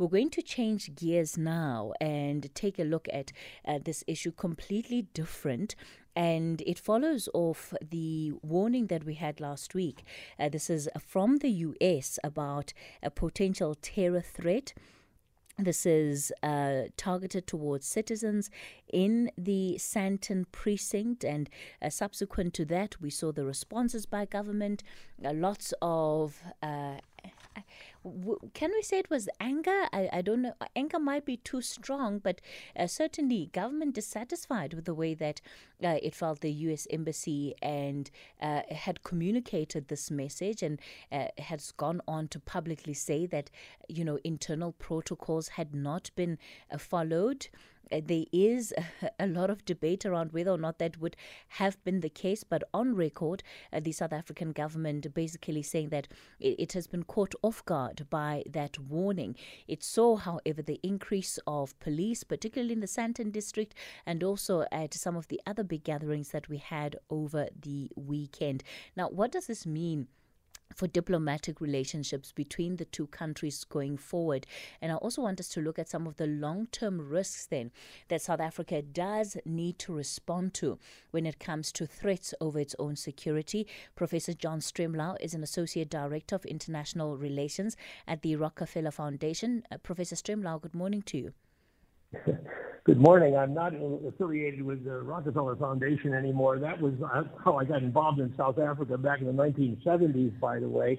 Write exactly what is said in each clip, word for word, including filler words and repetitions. We're going to change gears now and take a look at uh, this issue completely different. And it follows off the warning that we had last week. Uh, this is from the U S about a potential terror threat. This is uh, targeted towards citizens in the Sandton precinct, and uh, subsequent to that, we saw the responses by government. Uh, lots of, uh, w- can we say it was anger? I, I don't know. Anger might be too strong, but uh, certainly government dissatisfied with the way that uh, it felt the U S embassy and uh, had communicated this message, and uh, has gone on to publicly say that, you know, internal protocols had not been uh, followed. Uh, there is a, a lot of debate around whether or not that would have been the case, but on record, uh, the South African government basically saying that it, it has been caught off guard by that warning. It saw, however, the increase of police, particularly in the Sandton district, and also at some of the other big gatherings that we had over the weekend. Now, what does this mean for diplomatic relationships between the two countries going forward? And I also want us to look at some of the long-term risks then that South Africa does need to respond to when it comes to threats over its own security. Professor John Stremlau is an Associate Director of International Relations at the Rockefeller Foundation. Uh, Professor Stremlau, good morning to you. Good morning. I'm not affiliated with the Rockefeller Foundation anymore. That was how I got involved in South Africa back in the nineteen seventies, by the way.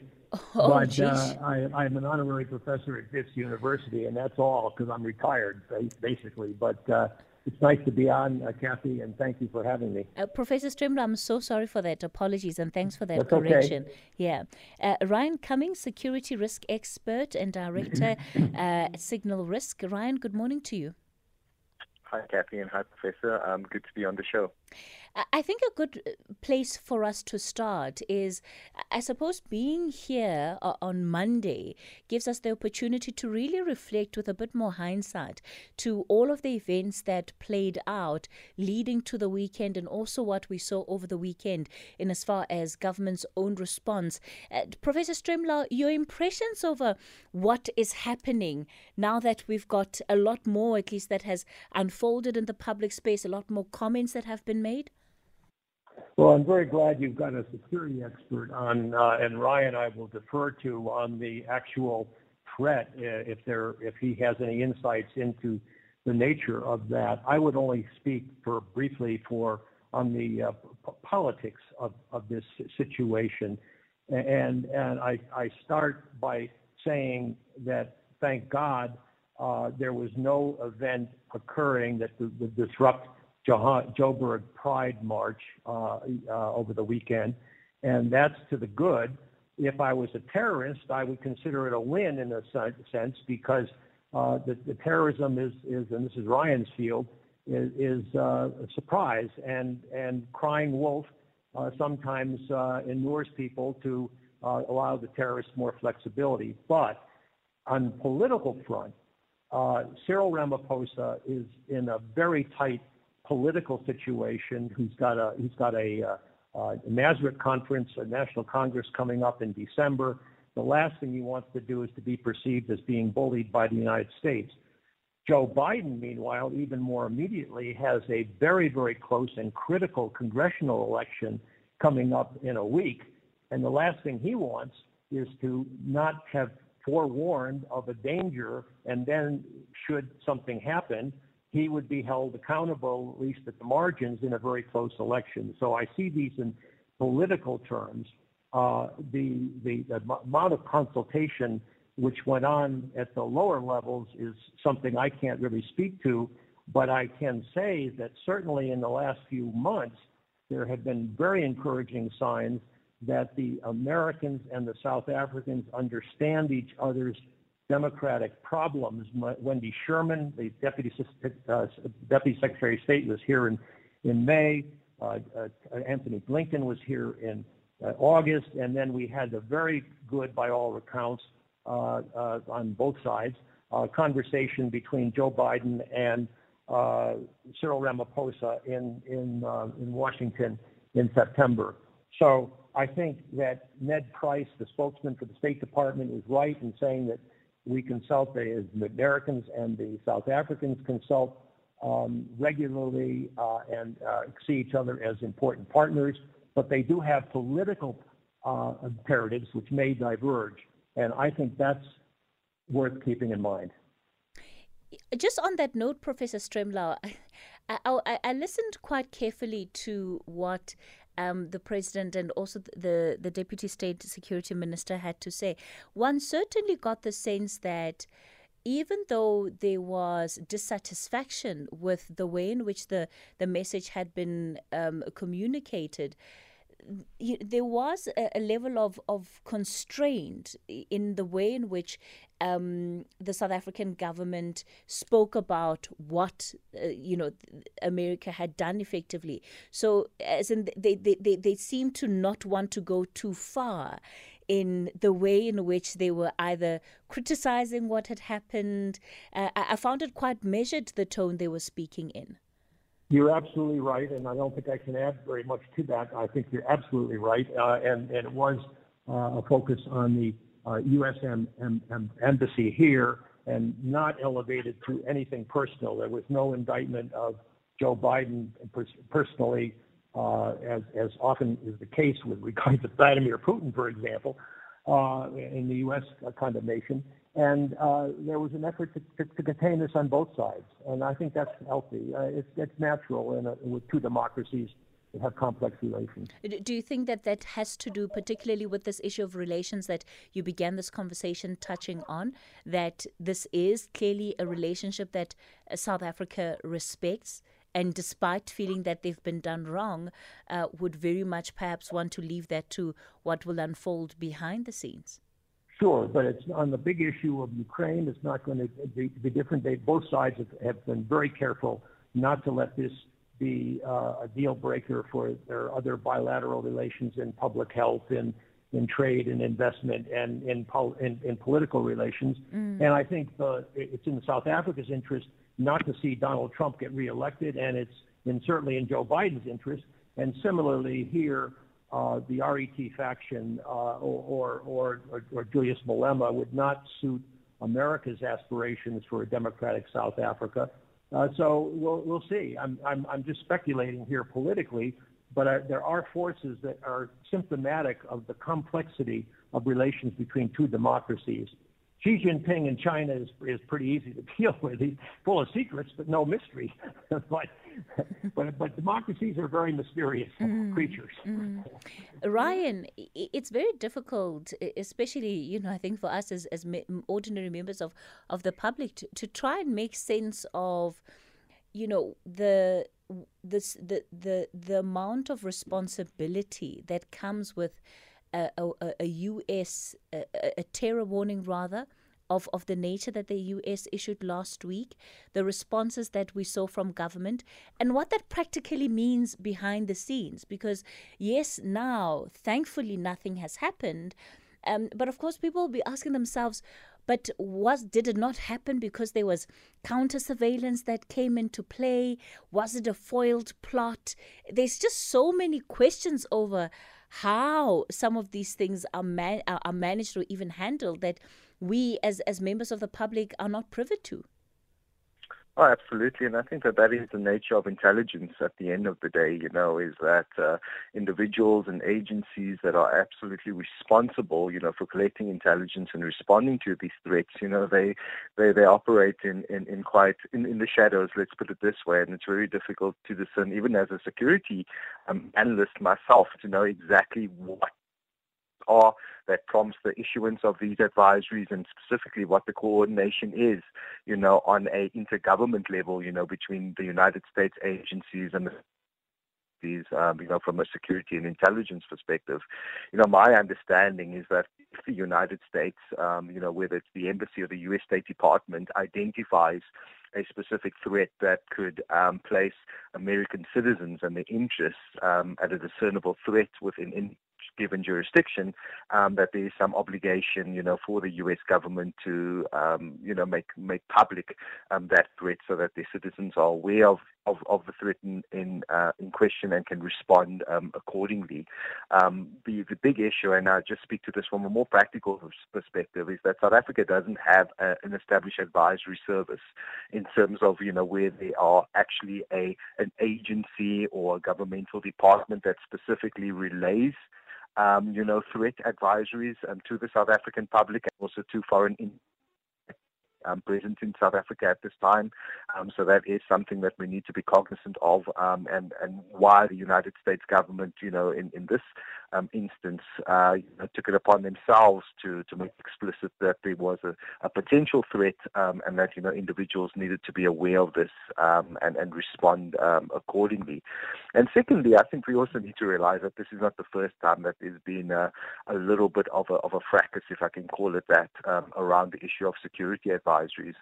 Oh, but uh, I, I'm an honorary professor at Wits University, and that's all, because I'm retired, basically. But uh, it's nice to be on, uh, Kathy, and thank you for having me. Uh, Professor Stremlau, I'm so sorry for that. Apologies, and thanks for that that's correction. Okay. Yeah. Uh, Ryan Cummings, security risk expert and director uh, at Signal Risk. Ryan, good morning to you. Hi, Kathy, and hi, Professor. Um, good to be on the show. I think a good place for us to start is, I suppose, being here on Monday gives us the opportunity to really reflect with a bit more hindsight to all of the events that played out leading to the weekend, and also what we saw over the weekend in as far as government's own response. Uh, Professor Stremlau, your impressions over what is happening now that we've got a lot more, at least that has unfolded folded in the public space, a lot more comments that have been made? Well, I'm very glad you've got a security expert on, uh, and Ryan I will defer to on the actual threat, uh, if there, if he has any insights into the nature of that. I would only speak for briefly for on the uh, p- politics of, of this situation, and and I, I start by saying that thank God Uh, there was no event occurring that would th- th- disrupt Joh- Joburg Pride March uh, uh, over the weekend, and that's to the good. If I was a terrorist, I would consider it a win in a se- sense because uh, the, the terrorism is, is, and this is Ryan's field, is, is uh, a surprise, and, and crying wolf uh, sometimes uh, inures people to uh, allow the terrorists more flexibility. But on the political front, Uh, Cyril Ramaphosa is in a very tight political situation. He's got a he's got a uh, uh, Nasrec conference, a national congress coming up in December. The last thing he wants to do is to be perceived as being bullied by the United States. Joe Biden, meanwhile, even more immediately, has a very, very close and critical congressional election coming up in a week. And the last thing he wants is to not have forewarned of a danger, and then should something happen, he would be held accountable, at least at the margins, in a very close election. So I see these in political terms. Uh, the, the the amount of consultation which went on at the lower levels is something I can't really speak to, but I can say that certainly in the last few months, there have been very encouraging signs that the Americans and the South Africans understand each other's democratic problems. Wendy Sherman, the Deputy, uh, Deputy Secretary of State, was here in, in May. Uh, uh, Anthony Blinken was here in uh, August. And then we had a very good, by all accounts, uh, uh, on both sides, uh, conversation between Joe Biden and uh, Cyril Ramaphosa in, in, uh, in Washington in September. So I think that Ned Price, the spokesman for the State Department, is right in saying that we consult, the Americans and the South Africans consult um, regularly uh, and uh, see each other as important partners, but they do have political uh, imperatives which may diverge, and I think that's worth keeping in mind. Just on that note, Professor Stremlau, I, I, I listened quite carefully to what um, the president and also the, the deputy state security minister had to say. One certainly got the sense that even though there was dissatisfaction with the way in which the, the message had been um, communicated, there was a level of, of constraint in the way in which um, the South African government spoke about what, uh, you know, America had done effectively. So as in they, they, they, they seemed to not want to go too far in the way in which they were either criticizing what had happened. Uh, I found it quite measured, the tone they were speaking in. You're absolutely right, and I don't think I can add very much to that. I think you're absolutely right, uh, and, and it was uh, a focus on the uh, U S M- M- M- embassy here and not elevated to anything personal. There was no indictment of Joe Biden pers- personally, uh, as, as often is the case with regard to Vladimir Putin, for example, uh, in the U S condemnation. And uh, there was an effort to, to, to contain this on both sides, and I think that's healthy. Uh, it's, it's natural in a, with two democracies that have complex relations. Do you think that that has to do particularly with this issue of relations that you began this conversation touching on, that this is clearly a relationship that South Africa respects, and despite feeling that they've been done wrong, uh, would very much perhaps want to leave that to what will unfold behind the scenes? Sure, but it's on the big issue of Ukraine. It's not going to be, be different. They, both sides have, have been very careful not to let this be uh, a deal breaker for their other bilateral relations in public health, in in trade and investment, and in pol- in, in political relations. Mm. And I think uh, it's in South Africa's interest not to see Donald Trump get reelected, and it's in, certainly in Joe Biden's interest. And similarly here, Uh, the R E T faction uh, or, or, or, or Julius Malema would not suit America's aspirations for a democratic South Africa. Uh, so we'll, we'll see. I'm, I'm, I'm just speculating here politically, but I, there are forces that are symptomatic of the complexity of relations between two democracies. Xi Jinping in China is is pretty easy to deal with. He's full of secrets, but no mystery. but, but but democracies are very mysterious mm. creatures. Mm. Ryan, it's very difficult, especially, you know, I think for us as, as ordinary members of, of the public to, to try and make sense of, you know, the this the the, the amount of responsibility that comes with A, a, a U S, a, a terror warning rather, of, of the nature that the U S issued last week, the responses that we saw from government, and what that practically means behind the scenes. Because yes, now, thankfully, nothing has happened. Um, but of course, people will be asking themselves, but was did it not happen because there was counter-surveillance that came into play? Was it a foiled plot? There's just so many questions over how some of these things are man- are managed or even handled that we as, as members of the public are not privy to. Oh, absolutely. And I think that that is the nature of intelligence at the end of the day, you know, is that uh, individuals and agencies that are absolutely responsible, you know, for collecting intelligence and responding to these threats, you know, they they, they operate in, in, in quite in, in the shadows, let's put it this way. And it's very difficult to discern, even as a security um, analyst myself, to know exactly what are that prompts the issuance of these advisories, and specifically what the coordination is, you know, on a intergovernment level, you know, between the United States agencies and the these, um, you know, from a security and intelligence perspective. You know, my understanding is that if the United States, um, you know, whether it's the embassy or the U S State Department, identifies a specific threat that could um, place American citizens and their interests um, at a discernible threat within in given jurisdiction, um, that there is some obligation, you know, for the U S government to, um, you know, make make public um, that threat, so that their citizens are aware of of, of the threat in in, uh, in question and can respond um, accordingly. Um, the the big issue, and I just speak to this from a more practical perspective, is that South Africa doesn't have a, an established advisory service in terms of, you know, where they are actually a an agency or a governmental department that specifically relays um, you know, threat advisories um, to the South African public and also to foreign in- um, presence in South Africa at this time. Um, so that is something that we need to be cognizant of, um, and, and why the United States government, you know, in, in this um, instance, uh, you know, took it upon themselves to, to make explicit that there was a, a potential threat, um, and that, you know, individuals needed to be aware of this um, and, and respond um, accordingly. And secondly, I think we also need to realize that this is not the first time that there's been a, a little bit of a, of a fracas, if I can call it that, um, around the issue of security advice.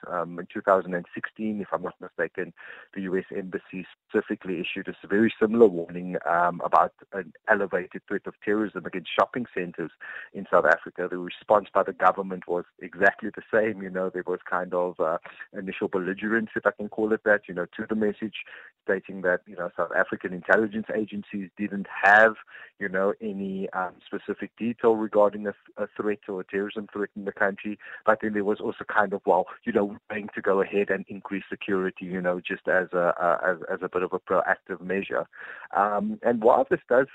Um, in two thousand sixteen, if I'm not mistaken, the U S Embassy specifically issued a very similar warning um, about an elevated threat of terrorism against shopping centers in South Africa. The response by the government was exactly the same. You know, there was kind of uh, initial belligerence, if I can call it that, you know, to the message, stating that, you know, South African intelligence agencies didn't have, you know, any um, specific detail regarding a, a threat or a terrorism threat in the country. But then there was also kind of, well, you know, willing to go ahead and increase security, you know, just as a, a as, as a bit of a proactive measure. Um, and while this does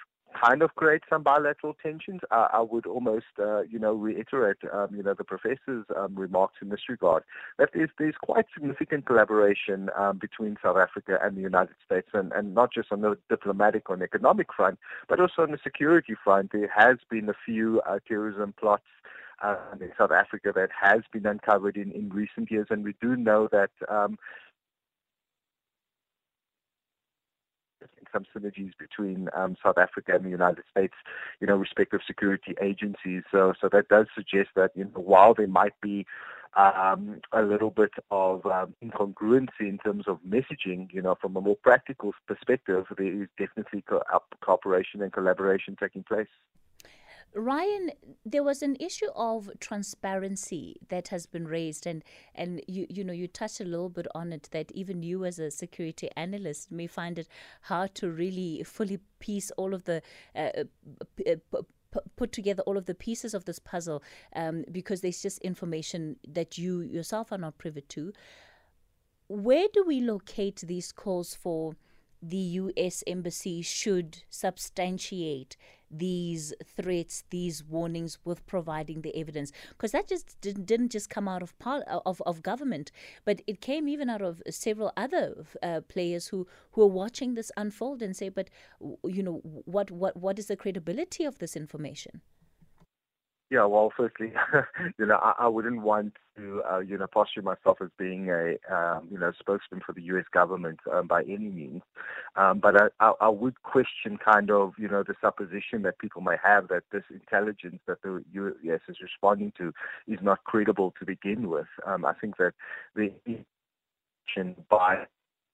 kind of create some bilateral tensions, I, I would almost, uh, you know, reiterate, um, you know, the professor's um, remarks in this regard, that there's, there's quite significant collaboration um, between South Africa and the United States, and, and not just on the diplomatic or economic front, but also on the security front. There has been a few uh, terrorism plots Uh, in South Africa that has been uncovered in, in recent years, and we do know that um, some synergies between um, South Africa and the United States, you know, respective security agencies. So, so that does suggest that, you know, while there might be Um, a little bit of um, incongruency in terms of messaging, you know, from a more practical perspective, there is definitely co- cooperation and collaboration taking place. Ryan, there was an issue of transparency that has been raised, and, and you, you know, you touched a little bit on it, that even you as a security analyst may find it hard to really fully piece all of the uh, p- p- put together all of the pieces of this puzzle, um, because there's just information that you yourself are not privy to. Where do we locate these calls for the U S Embassy should substantiate these threats, these warnings, with providing the evidence? Because that just didn't, didn't just come out of, par- of of government, but it came even out of several other uh, players who, who are watching this unfold and say, but, you know, what, what, what is the credibility of this information? Yeah, well, firstly, you know, I, I wouldn't want to, uh, you know, posture myself as being a, um, you know, spokesman for the U S government um, by any means. Um, but I, I, I would question kind of, you know, the supposition that people may have that this intelligence that the U S is responding to is not credible to begin with. Um, I think that the action by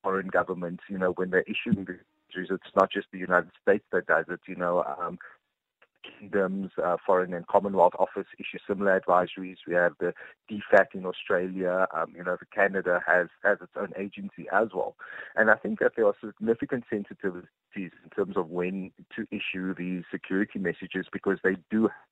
foreign governments, you know, when they're issuing the issues, it's not just the United States that does it, you know, um, Kingdoms, uh, Foreign and Commonwealth Office issue similar advisories. We have the D FAT in Australia. Um, you know, the Canada has has its own agency as well. And I think that there are significant sensitivities in terms of when to issue these security messages, because they do have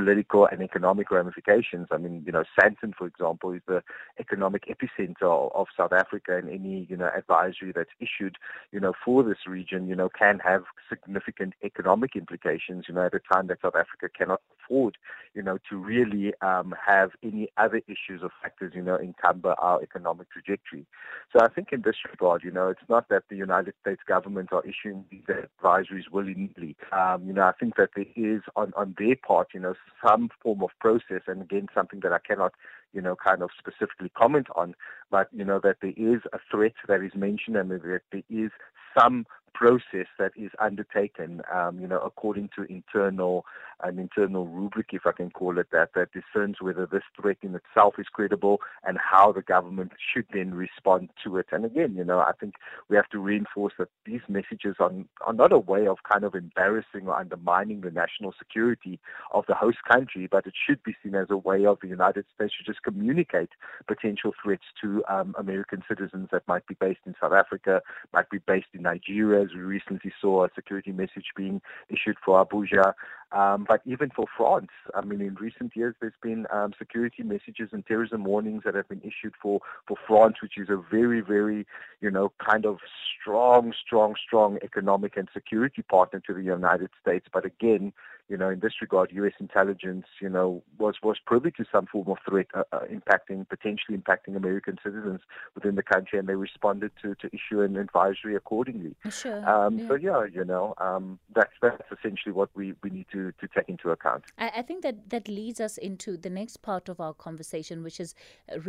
political and economic ramifications. I mean, you know, Sandton, for example, is the economic epicenter of South Africa, and any, you know, advisory that's issued, you know, for this region, you know, can have significant economic implications, you know, at a time that South Africa cannot afford, you know, to really um, have any other issues or factors, you know, encumber our economic trajectory. So I think in this regard, you know, it's not that the United States government are issuing these advisories willy-nilly. Um, you know, I think that there is on, on their part, you know, some form of process, and again, something that I cannot, you know, kind of specifically comment on, but, you know, that there is a threat that is mentioned, and that there is some process that is undertaken, um, you know, according to internal, an internal rubric, if I can call it that, that discerns whether this threat in itself is credible and how the government should then respond to it. And again, you know, I think we have to reinforce that these messages are, are not a way of kind of embarrassing or undermining the national security of the host country, but it should be seen as a way of the United States to just communicate potential threats to um, American citizens that might be based in South Africa, might be based in Nigeria, as we recently saw a security message being issued for Abuja. Um, but even for France, I mean, in recent years, there's been um, security messages and terrorism warnings that have been issued for, for France, which is a very, very, you know, kind of strong, strong, strong economic and security partner to the United States. But again, you know, in this regard, U S intelligence, you know, was, was privy to some form of threat uh, uh, impacting, potentially impacting American citizens within the country, and they responded to, to issue an advisory accordingly. Sure. Um, yeah. So, yeah, you know, um, that's, that's essentially what we, we need to To, to take into account. I, I think that that leads us into the next part of our conversation, which is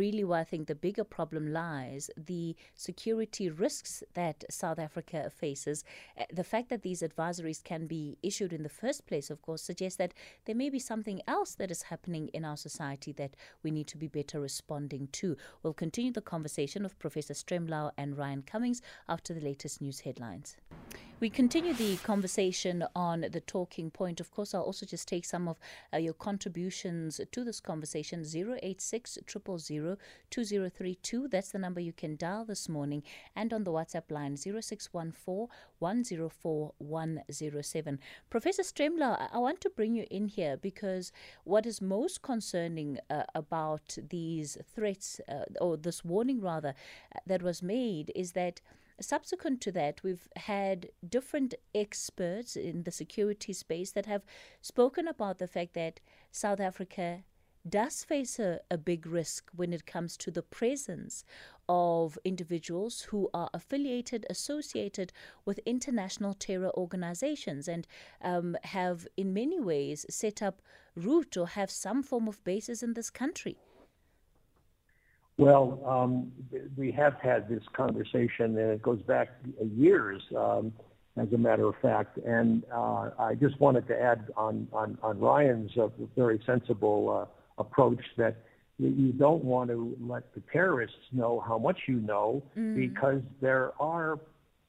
really where I think the bigger problem lies, the security risks that South Africa faces. Uh, the fact that these advisories can be issued in the first place, of course, suggests that there may be something else that is happening in our society that we need to be better responding to. We'll continue the conversation with Professor Stremlau and Ryan Cummings after the latest news headlines. We continue the conversation on the talking point. Of course, I'll also just take some of uh, your contributions to this conversation. zero eight six, zero zero zero, two zero three two. That's the number you can dial this morning. And on the WhatsApp line, zero six one four, one zero four, one zero seven. Professor Stremlau, I want to bring you in here because what is most concerning uh, about these threats, uh, or this warning rather, that was made is that subsequent to that, we've had different experts in the security space that have spoken about the fact that South Africa does face a, a big risk when it comes to the presence of individuals who are affiliated, associated with international terror organizations and um, have in many ways set up root or have some form of basis in this country. Well, um, we have had this conversation, and it goes back years, um, as a matter of fact. And uh, I just wanted to add on, on, on Ryan's uh, very sensible uh, approach that you don't want to let the terrorists know how much you know, mm. because there are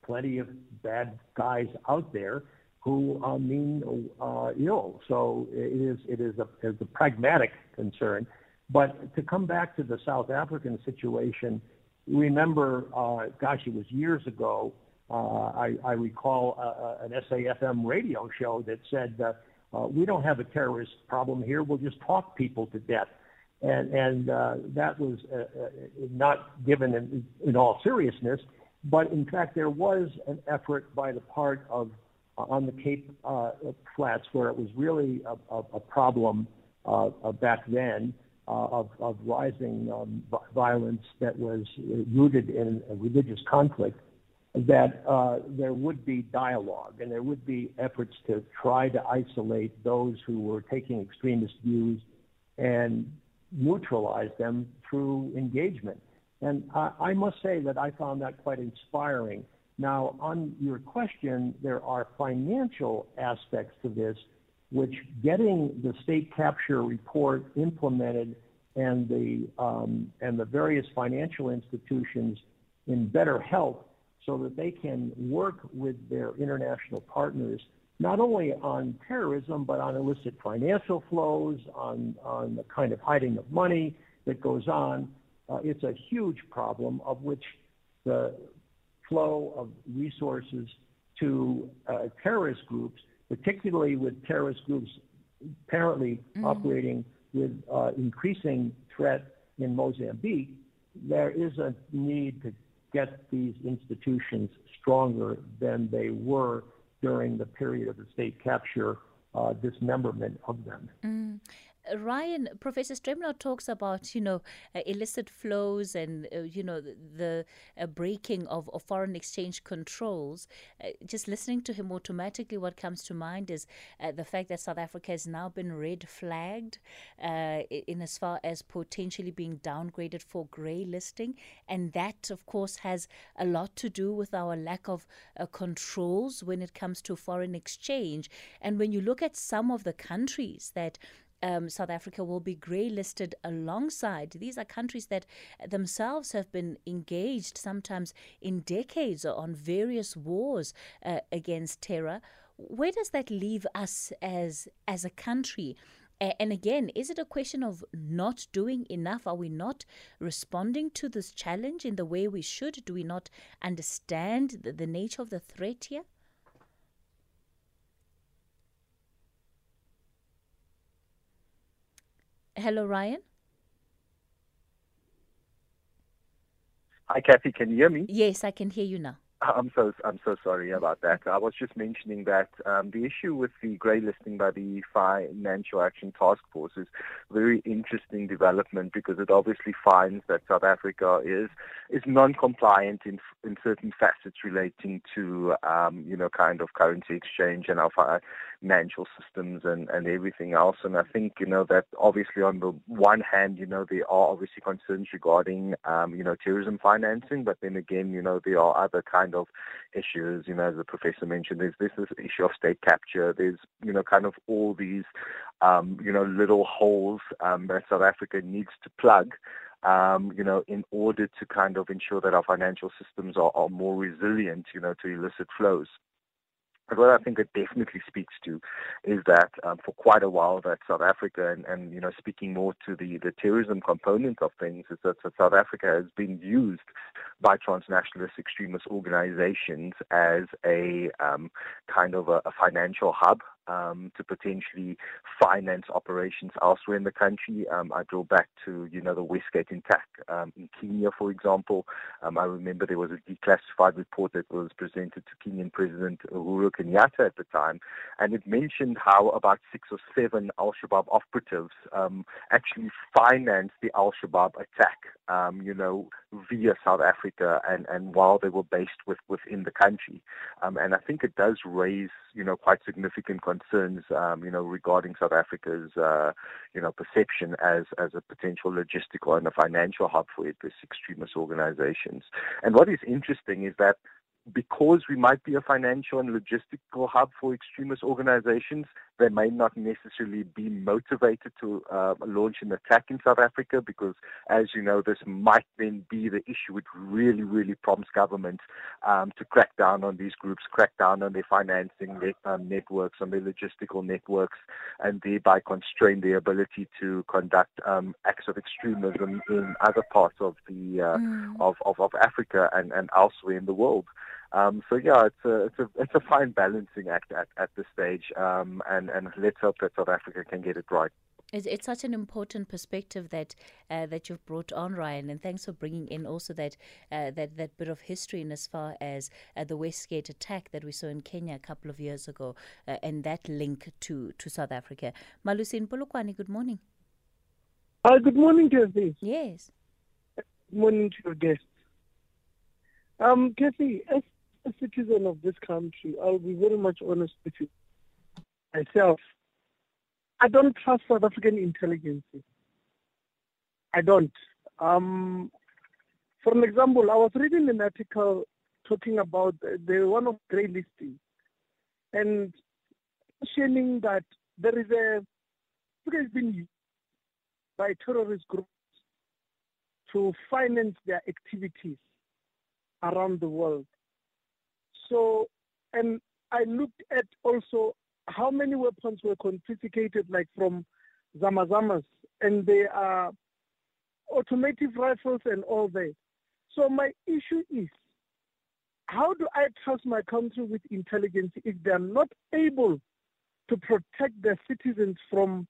plenty of bad guys out there who uh, mean uh, ill. So it is, it is a, it's a pragmatic concern. But to come back to the South African situation, remember, uh, gosh, it was years ago, uh, I, I recall uh, an S A F M radio show that said, uh, uh, we don't have a terrorist problem here, we'll just talk people to death. And, and uh, that was uh, uh, not given in, in all seriousness, but in fact, there was an effort by the part of, uh, on the Cape uh, Flats, where it was really a, a, a problem uh, uh, back then, Uh, of, of rising um, violence that was rooted in a religious conflict, that uh, there would be dialogue and there would be efforts to try to isolate those who were taking extremist views and neutralize them through engagement. And I, I must say that I found that quite inspiring. Now, on your question, there are financial aspects to this, which getting the state capture report implemented and the um, and the various financial institutions in better health so that they can work with their international partners, not only on terrorism, but on illicit financial flows, on, on the kind of hiding of money that goes on. Uh, it's a huge problem of which the flow of resources to uh, terrorist groups, particularly with terrorist groups apparently mm-hmm. operating with uh, increasing threat in Mozambique, there is a need to get these institutions stronger than they were during the period of the state capture uh, dismemberment of them. Mm. Ryan, Professor Stremlau talks about, you know, uh, illicit flows and, uh, you know, the, the uh, breaking of, of foreign exchange controls. Uh, just listening to him, automatically what comes to mind is uh, the fact that South Africa has now been red flagged uh, in as far as potentially being downgraded for grey listing. And that, of course, has a lot to do with our lack of uh, controls when it comes to foreign exchange. And when you look at some of the countries that Um, South Africa will be grey listed alongside, these are countries that themselves have been engaged sometimes in decades on various wars uh, against terror. Where does that leave us as as a country? And again, is it a question of not doing enough? Are we not responding to this challenge in the way we should? Do we not understand the, the nature of the threat here? Hello, Ryan. Hi, Kathy. Can you hear me? Yes, I can hear you now. I'm so I'm so sorry about that. I was just mentioning that um, the issue with the grey listing by the Financial Action Task Force is a very interesting development, because it obviously finds that South Africa is is non-compliant in in certain facets relating to um, you know kind of currency exchange and our financial systems and, and everything else. And I think you know that obviously on the one hand you know there are obviously concerns regarding um, you know terrorism financing, but then again you know there are other kind of issues, you know, as the professor mentioned, there's this, this issue of state capture. There's, you know, kind of all these, um, you know, little holes um, that South Africa needs to plug, um, you know, in order to kind of ensure that our financial systems are, are more resilient, you know, to illicit flows. But what I think it definitely speaks to is that um, for quite a while that South Africa, and, and you know, speaking more to the, the terrorism component of things, is that, that South Africa has been used by transnationalist extremist organizations as a um, kind of a, a financial hub Um, to potentially finance operations elsewhere in the country. Um, I draw back to, you know, the Westgate attack um, in Kenya, for example. Um, I remember there was a declassified report that was presented to Kenyan President Uhuru Kenyatta at the time, and it mentioned how about six or seven Al-Shabaab operatives um, actually financed the Al-Shabaab attack, um, you know, via South Africa and, and while they were based with, within the country. Um, and I think it does raise, you know, quite significant concerns concerns, um, you know, regarding South Africa's, uh, you know, perception as, as a potential logistical and a financial hub for these extremist organizations. And what is interesting is that because we might be a financial and logistical hub for extremist organizations, they may not necessarily be motivated to uh, launch an attack in South Africa because, as you know, this might then be the issue which really, really prompts governments um, to crack down on these groups, crack down on their financing net, um, networks, on their logistical networks, and thereby constrain their ability to conduct um, acts of extremism in other parts of the uh, mm. of, of, of Africa and, and elsewhere in the world. Um, so yeah, it's a it's a it's a fine balancing act at, at this stage, um, and and let's hope that South Africa can get it right. It's, it's such an important perspective that uh, that you've brought on, Ryan, and thanks for bringing in also that uh, that that bit of history in as far as uh, the Westgate attack that we saw in Kenya a couple of years ago, uh, and that link to, to South Africa. Malusi Mpolokwane, good morning. Uh, good morning to you. Yes. Good morning to your guests. Um, Kathy, as a citizen of this country, I'll be very much honest with you. Myself, I don't trust South African intelligence. I don't. Um, for an example, I was reading an article talking about the one of grey listing and mentioning that there is a has been used by terrorist groups to finance their activities around the world. So, and I looked at also how many weapons were confiscated, like from Zamazamas, and they are automatic rifles and all that. So my issue is, how do I trust my country with intelligence if they're not able to protect their citizens from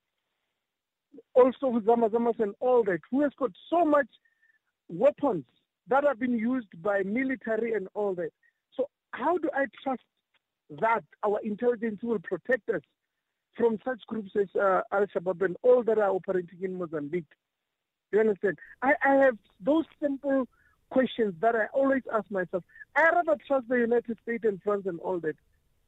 also Zamazamas and all that, who has got so much weapons that have been used by military and all that? So how do I trust that our intelligence will protect us from such groups as uh, Al-Shabaab and all that are operating in Mozambique. You understand? I, I have those simple questions that I always ask myself. I rather trust the United States and France and all that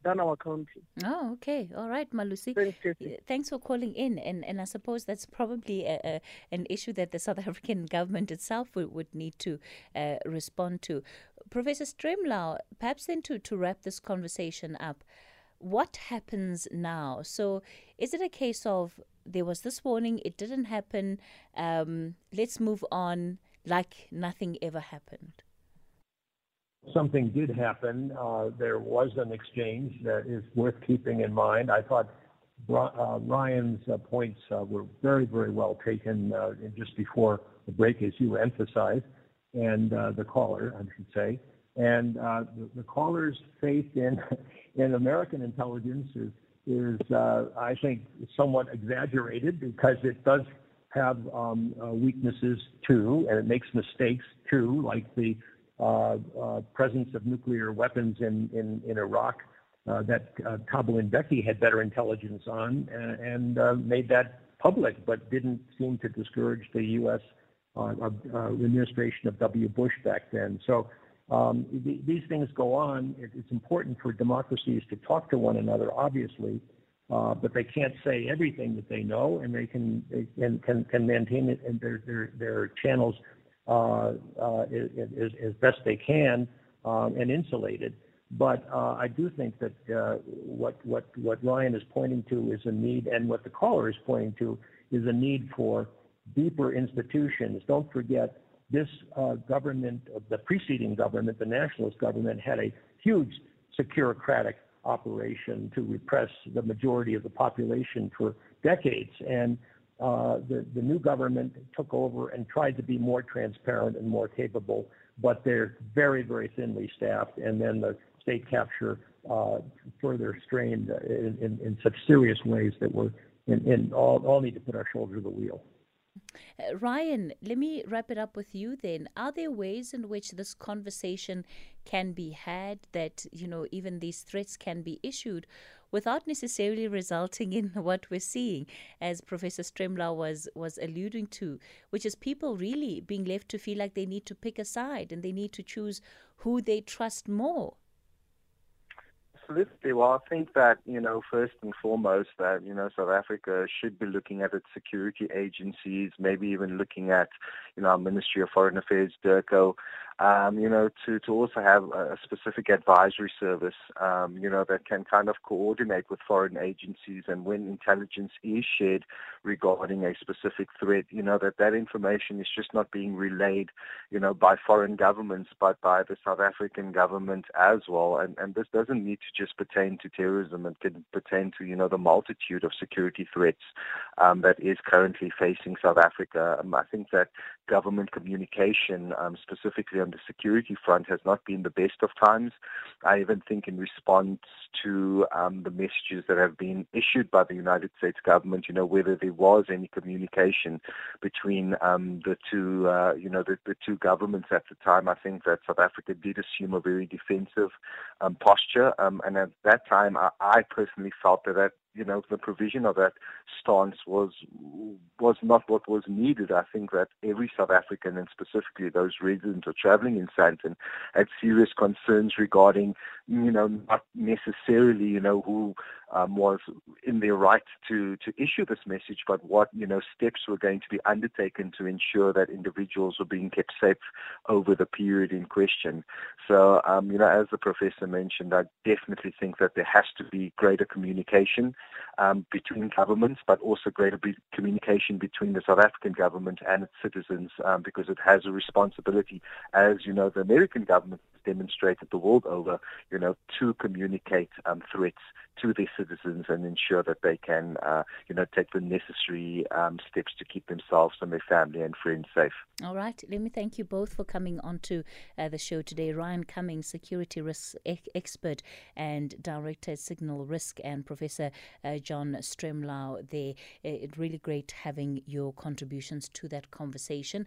than our country. Oh, okay. All right, Malusi. Thanks, Thanks for calling in. And, and I suppose that's probably a, a, an issue that the South African government itself would, would need to uh, respond to. Professor Stremlau, perhaps then to, to wrap this conversation up, what happens now? So is it a case of there was this warning, it didn't happen, um, let's move on like nothing ever happened? Something did happen. Uh, there was an exchange that is worth keeping in mind. I thought uh, Ryan's uh, points uh, were very, very well taken uh, just before the break, as you emphasized, and uh, the caller, I should say. And uh, the, the caller's faith in in American intelligence is, is uh, I think, somewhat exaggerated because it does have um, uh, weaknesses, too, and it makes mistakes, too, like the Uh, uh, presence of nuclear weapons in, in, in Iraq uh, that uh, Thabo Mbeki had better intelligence on and, and uh, made that public, but didn't seem to discourage the U S uh, uh, administration of W. Bush back then. So um, th- these things go on. It, it's important for democracies to talk to one another, obviously, uh, but they can't say everything that they know, and they can they, and can, can maintain it in their, their, their channels Uh, uh, as, as best they can um, and insulated. But uh, I do think that uh, what, what, what Ryan is pointing to is a need, and what the caller is pointing to is a need for deeper institutions. Don't forget, this uh, government, the preceding government, the nationalist government, had a huge securocratic operation to repress the majority of the population for decades. And Uh, the, the new government took over and tried to be more transparent and more capable, but they're very, very thinly staffed. And then the state capture uh, further strained in, in, in such serious ways that we're in, in all, all need to put our shoulder to the wheel. Uh, Ryan, let me wrap it up with you then. Are there ways in which this conversation can be had, that, you know, even these threats can be issued without necessarily resulting in what we're seeing, as Professor Stremlau was, was alluding to, which is people really being left to feel like they need to pick a side and they need to choose who they trust more? Absolutely. Well, I think that, you know, first and foremost, that, you know, South Africa should be looking at its security agencies, maybe even looking at, you know, our Ministry of Foreign Affairs, DIRCO, um, you know, to, to also have a specific advisory service, um, you know, that can kind of coordinate with foreign agencies. And when intelligence is shared regarding a specific threat, you know, that that information is just not being relayed, you know, by foreign governments, but by the South African government as well. And, and this doesn't need to just pertain to terrorism. It can pertain to, you know, the multitude of security threats um, that is currently facing South Africa. Um, I think that government communication, um, specifically on the security front, has not been the best of times. I even think in response to um, the messages that have been issued by the United States government, you know, whether there was any communication between um, the two, uh, you know, the, the two governments at the time. I think that South Africa did assume a very defensive um, posture. Um, And at that time, I, I personally felt that, that, you know, the provision of that stance was was not what was needed. I think that every South African, and specifically those residents or traveling in Sandton, had serious concerns regarding, you know, not necessarily, you know, who um, was in their right to, to issue this message, but what, you know, steps were going to be undertaken to ensure that individuals were being kept safe over the period in question. So, um, you know, as the professor mentioned, I definitely think that there has to be greater communication Um, between governments, but also greater be- communication between the South African government and its citizens, um, because it has a responsibility, as, you know, the American government demonstrated the world over, you know, to communicate um, threats to their citizens and ensure that they can, uh, you know, take the necessary um, steps to keep themselves and their family and friends safe. All right. Let me thank you both for coming onto uh, the show today. Ryan Cummings, security risk e- expert and director at Signal Risk, and Professor uh, John Stremlau there. It, it really great having your contributions to that conversation.